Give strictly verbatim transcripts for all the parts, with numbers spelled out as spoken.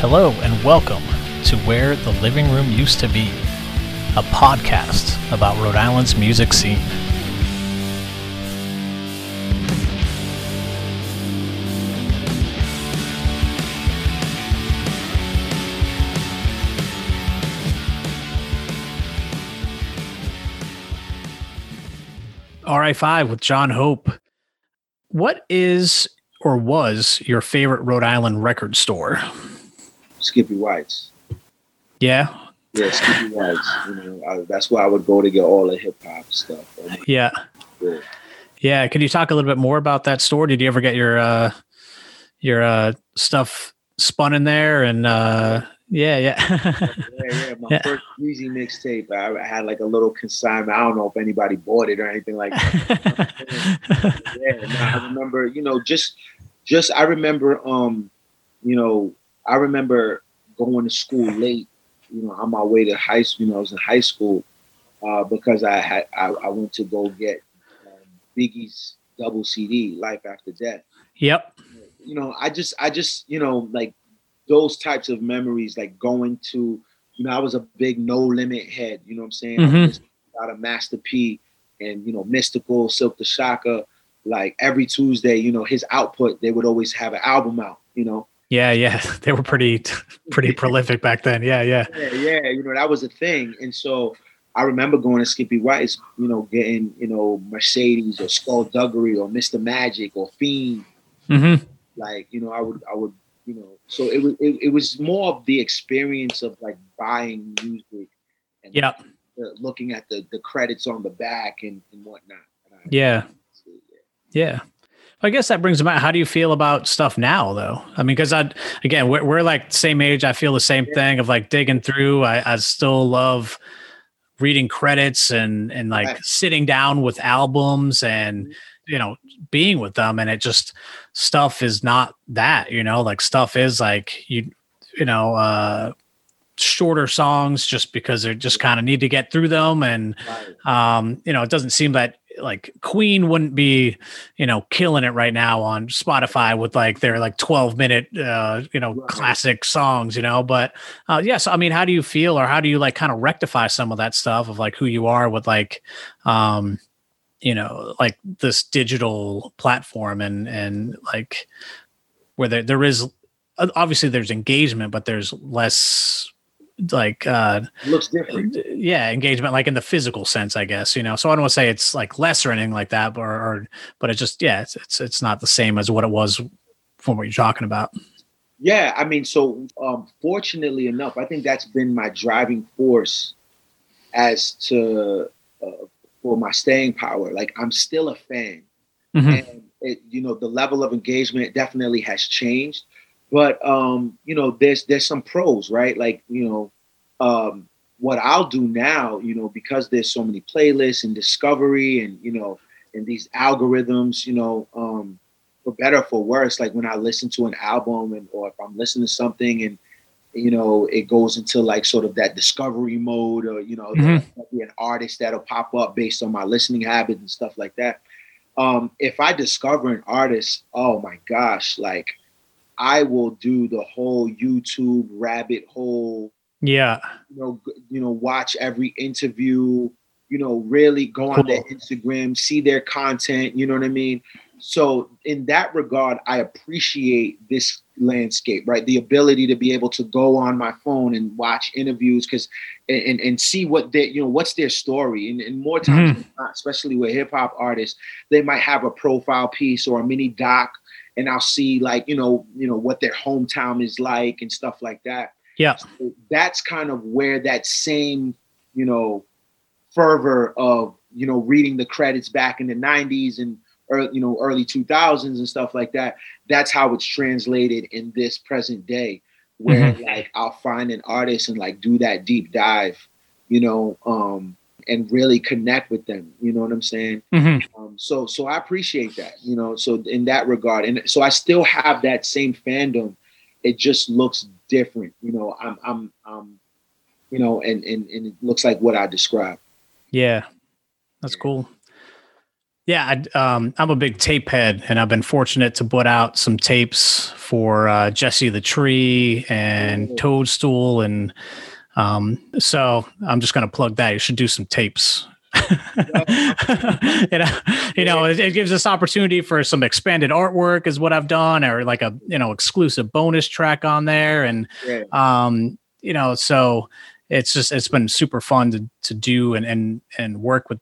Hello and welcome to Where the Living Room Used to Be, a podcast about Rhode Island's music scene. R I five with John Hope. What is or was your favorite Rhode Island record store? Skippy Whites. Yeah. Yeah, Skippy Whites. You know, I, that's where I would go to get all the hip hop stuff. I mean, yeah. yeah. Yeah. Could you talk a little bit more about that store? Did you ever get your uh, your uh, stuff spun in there? And uh, yeah, yeah. yeah, yeah. My yeah. first Weezy mixtape, I had like a little consignment. I don't know if anybody bought it or anything like that. yeah. And I remember, you know, just just I remember, um, you know. I remember going to school late, you know, on my way to high school, you know, I was in high school uh, because I had, I, I went to go get um, Biggie's double C D, Life After Death. Yep. You know, I just, I just, you know, like those types of memories, like going to, you know, I was a big No Limit head, you know what I'm saying? Mm-hmm. I was out of Master P and, you know, Mystical, Silkk the Shocker, like every Tuesday, you know, his output, they would always have an album out, you know? Yeah, yeah, they were pretty, pretty prolific back then. Yeah, yeah, yeah, yeah. You know, that was a thing, and so I remember going to Skippy White's, you know, getting, you know, Mercedes or Skullduggery or Mister Magic or Fiend. Mm-hmm. Like, you know, I would, I would, you know, so it was, it, it was more of the experience of like buying music and yeah, looking at the the credits on the back and, and whatnot. And I, yeah. So, yeah, yeah. I guess that brings about, how do you feel about stuff now, though? I mean, because I, again, we're, we're like same age. I feel the same yeah. thing of like digging through. I, I still love reading credits and, and like right. sitting down with albums and, you know, being with them. And it just, stuff is not that, you know, like stuff is like, you, you know, uh, shorter songs just because they just kind of need to get through them. And, right. um, you know, it doesn't seem that, like Queen wouldn't be, you know, killing it right now on Spotify with like their like twelve minute, uh, you know, right. classic songs, you know, but uh, yes. Yeah, so, I mean, how do you feel, or how do you like kind of rectify some of that stuff of like who you are with like, um, you know, like this digital platform and, and like where there, there is obviously there's engagement, but there's less like uh looks different yeah engagement like in the physical sense, I guess, you know. So I don't want to say it's like less or anything like that, but or, or but it's just yeah it's, it's it's not the same as what it was from what you're talking about. Yeah, I mean, so um fortunately enough, I think that's been my driving force as to uh, for my staying power. Like I'm still a fan. Mm-hmm. And it, you know, the level of engagement definitely has changed. But, um, you know, there's there's some pros, right? Like, you know, um, what I'll do now, you know, because there's so many playlists and discovery and, you know, and these algorithms, you know, um, for better or for worse, like when I listen to an album and or if I'm listening to something and, you know, it goes into like sort of that discovery mode or, you know, mm-hmm. be an artist that'll pop up based on my listening habits and stuff like that. Um, if I discover an artist, oh, my gosh, like, I will do the whole YouTube rabbit hole. Yeah. You know, you know, watch every interview, you know, really go cool. on their Instagram, see their content, you know what I mean? So in that regard, I appreciate this landscape, right? The ability to be able to go on my phone and watch interviews because and, and, and see what they, you know, what's their story. And, and more times mm. than not, especially with hip hop artists, they might have a profile piece or a mini doc. And I'll see like, you know, you know, what their hometown is like and stuff like that. Yeah. So that's kind of where that same, you know, fervor of, you know, reading the credits back in the nineties and, early, you know, early two thousands and stuff like that. That's how it's translated in this present day where mm-hmm. like I'll find an artist and like do that deep dive, you know, um, and really connect with them. You know what I'm saying? Mm-hmm. Um, so, so I appreciate that, you know, so in that regard. And so I still have that same fandom. It just looks different. You know, I'm, I'm, um, you know, and, and, and it looks like what I described. Yeah. That's cool. Yeah, I, um, I'm a big tape head, and I've been fortunate to put out some tapes for uh, Jesse the Tree and Toadstool, and um, so I'm just going to plug that. You should do some tapes. you know, you know it, it gives us opportunity for some expanded artwork is what I've done, or like a you know exclusive bonus track on there, and yeah. um, you know, so it's just it's been super fun to to do and and and work with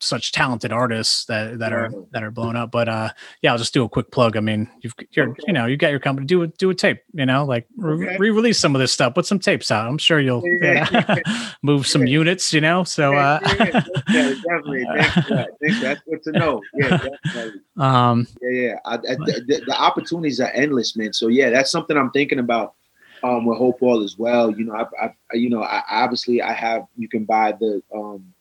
such talented artists that that are that are blown up. But uh, yeah, I'll just do a quick plug. I mean, you've you're, you know you got your company. Do a, do a tape. You know, like re- re-release some of this stuff. Put some tapes out. I'm sure you'll yeah, move some units. You know, so uh, yeah, definitely. Thanks, uh, thanks. That's good to know. Yeah, definitely. Um, yeah, yeah. I, I, the, the opportunities are endless, man. So yeah, that's something I'm thinking about um, with Hopewell as well. You know, I, I you know, I, obviously I have. You can buy the. Um,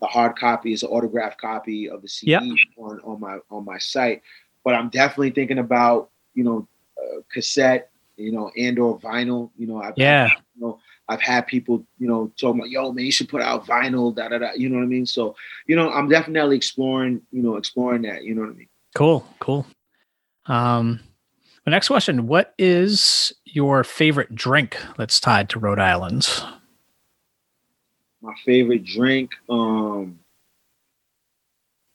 The hard copy is an autographed copy of the C D yep. on, on my on my site, but I'm definitely thinking about you know uh, cassette, you know, and or vinyl. You know, I've, yeah. You know, I've had people you know told me, yo, man, you should put out vinyl, da da da. You know what I mean? So you know, I'm definitely exploring, you know, exploring that. You know what I mean? Cool, cool. Um, the next question: what is your favorite drink that's tied to Rhode Island? My favorite drink. Um,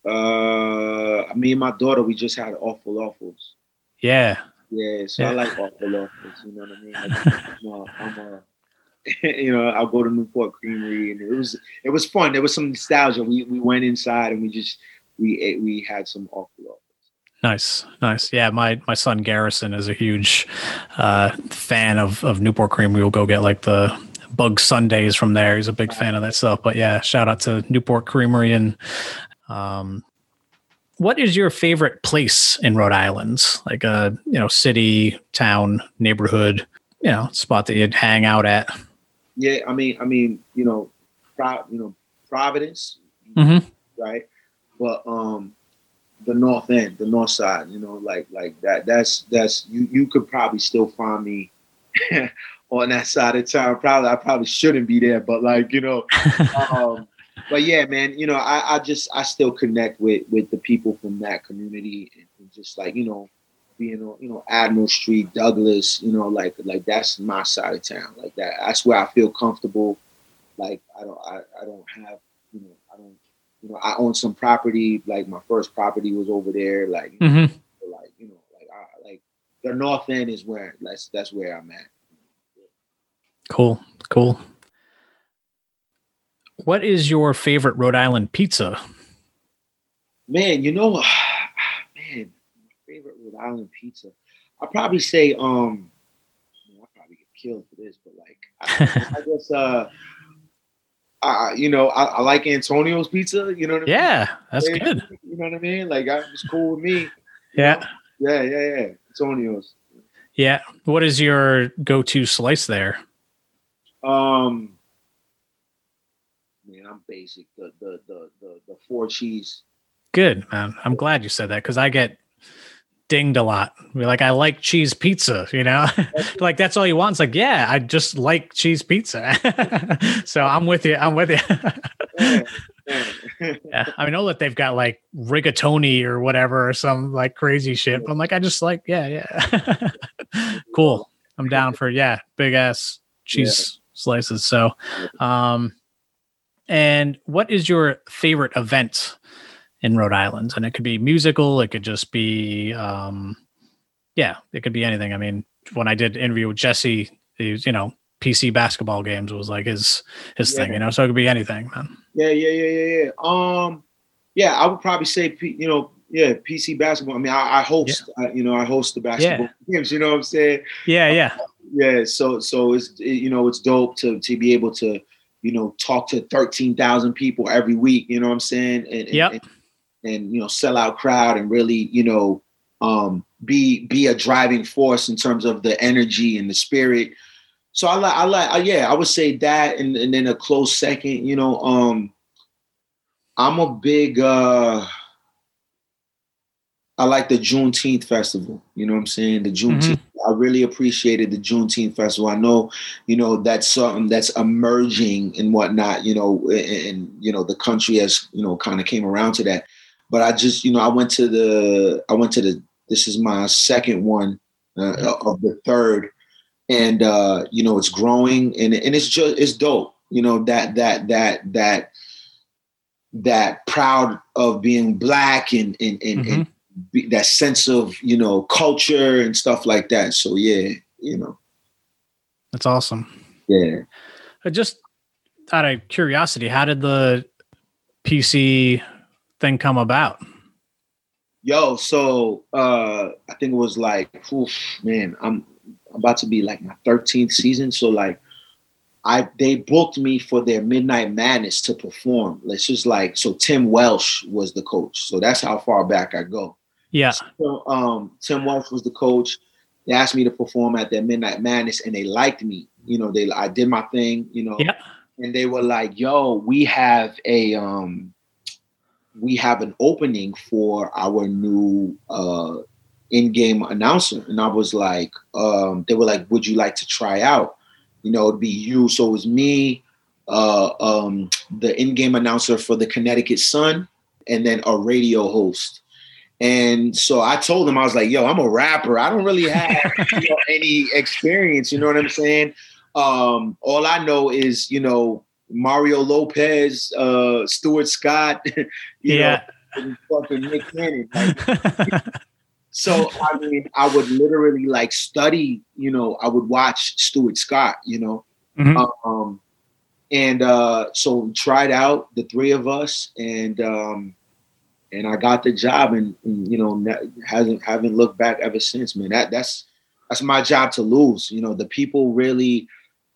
uh, me and my daughter, we just had awful awfuls. Yeah. Yeah. So yeah. I like awful awfuls. You know what I mean? Like, you know, I'm a, you know, I'll go to Newport Creamery, and it was it was fun. There was some nostalgia. We we went inside and we just we ate, we had some awful awfuls. Nice, nice. Yeah, my my son Garrison is a huge uh, fan of of Newport Creamery. We'll go get like the Bug Sundays from there. He's a big fan of that stuff. But yeah, shout out to Newport Creamery. And um, what is your favorite place in Rhode Island? Like a you know city, town, neighborhood, you know, spot that you'd hang out at? Yeah, I mean, I mean, you know, Pro- you know, Providence, mm-hmm. right? But um, the North End, the North Side, you know, like like that. That's that's you. You could probably still find me. On that side of town, probably I probably shouldn't be there, but like you know, um, but yeah, man, you know, I, I just I still connect with with the people from that community, and, and just like you know, being on you know Admiral Street, Douglas, you know, like like that's my side of town, like that. That's where I feel comfortable. Like I don't I, I don't have you know I don't you know I own some property. Like my first property was over there. Like you mm-hmm. know, like you know like I, like the North End is where that's that's where I'm at. Cool, cool. What is your favorite Rhode Island pizza? Man, you know, man, my favorite Rhode Island pizza. I'll probably say, um, I'll probably get killed for this, but like, I, I guess, uh, I, you know, I, I like Antonio's pizza. You know what I mean? Yeah, that's yeah, good. You know what I mean? Like, it's cool with me. Yeah. Know? Yeah, yeah, yeah. Antonio's. Yeah. What is your go-to slice there? Um, man, I'm basic. The the the the, the four cheese. Good, man. I'm glad you said that because I get dinged a lot. We're like, I like cheese pizza. You know, like that's all you want. It's like, yeah, I just like cheese pizza. So I'm with you. I'm with you. yeah, yeah. yeah, I know that they've got like rigatoni or whatever or some like crazy shit. But I'm like, I just like, yeah, yeah. Cool. I'm down for yeah, big ass cheese. Yeah. Slices. So, um, and what is your favorite event in Rhode Island? And it could be musical. It could just be, um, yeah, it could be anything. I mean, when I did interview with Jesse, he was, you know, P C basketball games was like his, his yeah. thing, you know, so it could be anything, man. Yeah. Yeah. Yeah. Yeah. Yeah. Um, yeah, I would probably say, P, you know, yeah, P C basketball. I mean, I, I host, yeah. I, you know, I host the basketball yeah. games, you know what I'm saying? Yeah. Yeah. Um, Yeah, so so it's it, you know it's dope to to be able to you know talk to thirteen thousand people every week, you know what I'm saying, and and, yep. and and you know sell out crowd and really you know um be be a driving force in terms of the energy and the spirit. So I like I like yeah I would say that, and and then a close second, you know um I'm a big uh I like the Juneteenth Festival, you know what I'm saying, the Juneteenth. Mm-hmm. I really appreciated the Juneteenth Festival. I know, you know, that's something that's emerging and whatnot, you know, and, and you know, the country has, you know, kind of came around to that. But I just, you know, I went to the, I went to the, this is my second one uh, of the third. And, uh, you know, it's growing and and it's just, it's dope. You know, that, that, that, that, that proud of being black and, and, and, mm-hmm. and be, that sense of, you know, culture and stuff like that. So, yeah, you know. That's awesome. Yeah. Just out of curiosity, how did the P C thing come about? Yo, so uh, I think it was like, oof, man, I'm about to be like my thirteenth season. So like, I they booked me for their Midnight Madness to perform. Let's just like, so Tim Welsh was the coach. So that's how far back I go. Yeah. So, um, Tim Welsh was the coach. They asked me to perform at their Midnight Madness, and they liked me. You know, they I did my thing. You know, yeah. And they were like, "Yo, we have a um, we have an opening for our new uh, in-game announcer." And I was like, um, "They were like, would you like to try out? You know, it'd be you." So it was me, uh, um, the in-game announcer for the Connecticut Sun, and then a radio host. And so I told him, I was like, yo, I'm a rapper. I don't really have you know, any experience. You know what I'm saying? Um, all I know is, you know, Mario Lopez, uh, Stuart Scott, you yeah. know, and fucking Nick Cannon. Like, so, I mean, I would literally like study, you know, I would watch Stuart Scott, you know. Mm-hmm. Um, and uh, so we tried out, the three of us, and um And I got the job, and, and you know, hasn't haven't looked back ever since, man. That that's that's my job to lose. You know, the people really,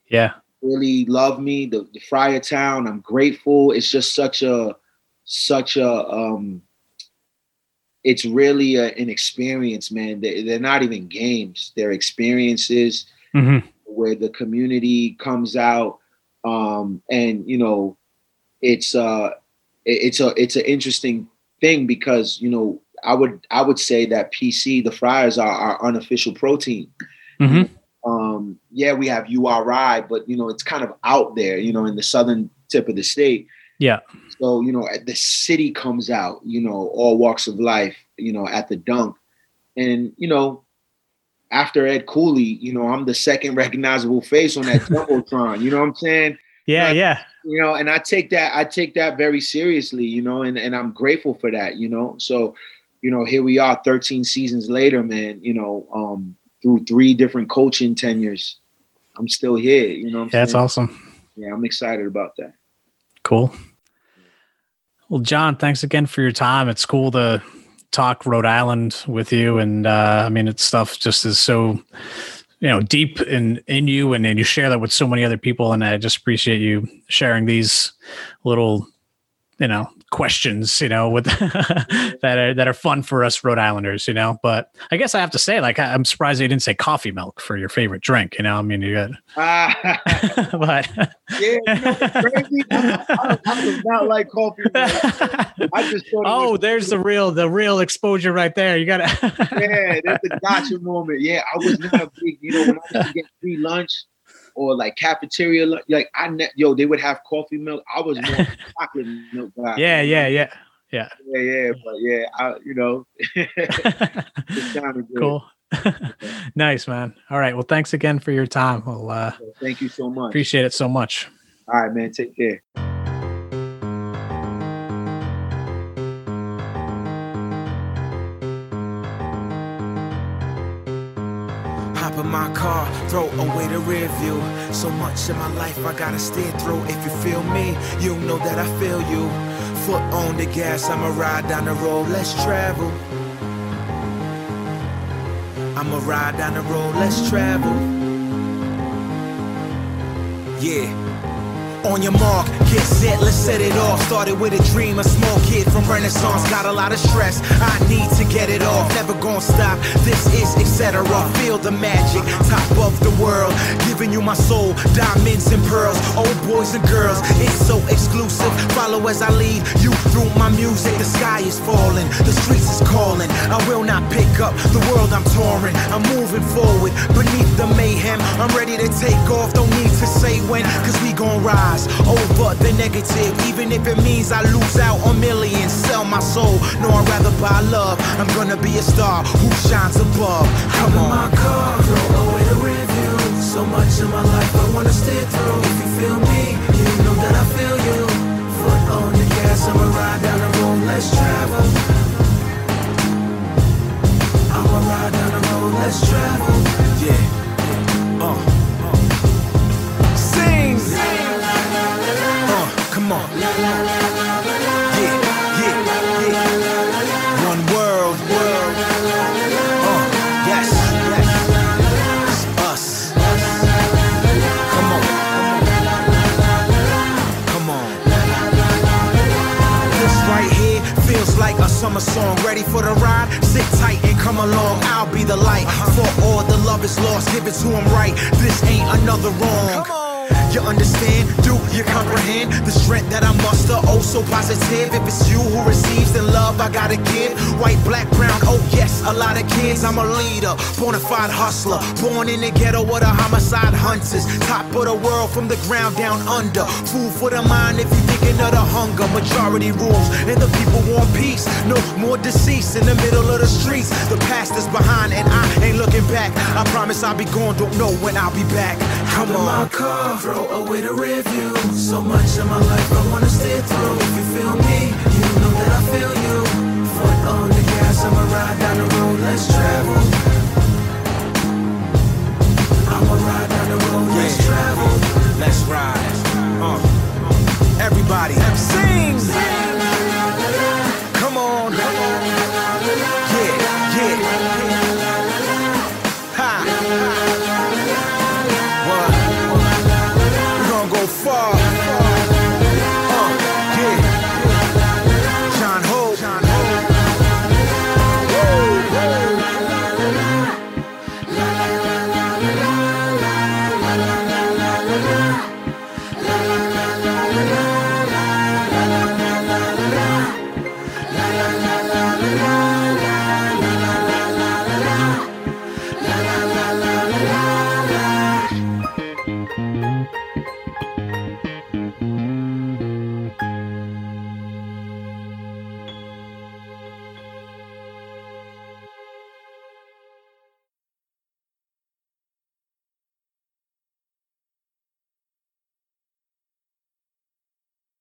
yeah, really love me. The, the Friar Town, I'm grateful. It's just such a, such a, um, it's really a, an experience, man. They, they're not even games; they're experiences mm-hmm. where the community comes out, um, and you know, it's uh, it's a it's an interesting thing because, you know, I would I would say that P C, the Friars, are our unofficial pro team. Mm-hmm. Um, yeah, we have U R I, but, you know, it's kind of out there, you know, in the southern tip of the state. Yeah. So, you know, the city comes out, you know, all walks of life, you know, at the dunk. And, you know, after Ed Cooley, you know, I'm the second recognizable face on that Jumbotron. You know what I'm saying? Yeah, and, yeah. You know, and I take that, I take that very seriously, you know, and, and I'm grateful for that, you know. So, you know, here we are thirteen seasons later, man, you know, um, through three different coaching tenures, I'm still here, you know. That's saying? Awesome. Yeah, I'm excited about that. Cool. Well, John, thanks again for your time. It's cool to talk Rhode Island with you. And uh, I mean, it's stuff just is so, you know, deep in, in you, and then you share that with so many other people. And I just appreciate you sharing these little, you know, questions, you know, with that are, that are fun for us Rhode Islanders, you know, but I guess I have to say, like, I, I'm surprised they didn't say coffee milk for your favorite drink. You know, I mean, you got, uh, but yeah, you know, crazy. I, I, I do not like coffee milk. I just oh, was- there's the real, the real exposure right there. You got to, yeah, that's the gotcha moment. Yeah. I was not a big, you know, when I used to get free lunch or like cafeteria, like I, ne- yo, they would have coffee milk. I was more chocolate milk guy. Yeah, yeah, yeah, yeah, yeah, yeah. But yeah, I, you know, it's kind of good. Cool, nice, man. All right, well, thanks again for your time. Well, uh, thank you so much. Appreciate it so much. All right, man. Take care. My car, throw away the rear view. So much in my life I gotta steer through. If you feel me, you know that I feel you. Foot on the gas, I'ma ride down the road, let's travel. I'ma ride down the road, let's travel. Yeah. On your mark, get set, let's set it off. Started with a dream, a small kid from Renaissance. Got a lot of stress, I need to get it off. Never gonna stop, this is et cetera. Feel the magic, top of the world. Giving you my soul, diamonds and pearls. Old boys and girls, it's so exclusive. Follow as I lead you Through my music, the sky is falling, the streets is calling. I will not pick up the world I'm touring. I'm moving forward beneath the mayhem. I'm ready to take off, don't need to say when, cause we gon' rise over the negative, even if it means I lose out on millions. Sell my soul, no, I'd rather buy love. I'm gonna be a star who shines above. Come on. My car, throw away the review. So much in my life I wanna steer through. If you feel me, you know that I feel you. Foot on the gas, I'ma ride down the road, let's travel. I'ma ride down the road, let's travel. Yeah, uh, uh. Sing! Uh, come on. Yeah, yeah, yeah. One world, world. Uh, yes, yes. It's us. Come on. Come on. This right here feels like a summer song. Ready for the ride? Sit tight and come along. I'll be the light. For all the love is lost, give it to 'em right. This ain't another wrong. Come on. You understand, do you comprehend the strength that I muster? Oh, so positive. If it's you who receives the love, I gotta give. White, black, brown, oh yes, a lot of kids. I'm a leader, bona fide hustler. Born in the ghetto with the homicide hunters. Top of the world from the ground down under. Food for the mind if you're thinking of the hunger. Majority rules and the people want peace. No more deceased in the middle of the streets. The past is behind and I ain't looking back. I promise I'll be gone, don't know when I'll be back. Come on. Throw away the rear view. So much in my life I wanna steer through. If you feel me, you know that I feel you. Foot on the gas, I'ma ride down the road, let's travel. I'ma ride down the road, let's travel. Let's ride. Uh. Everybody, sing!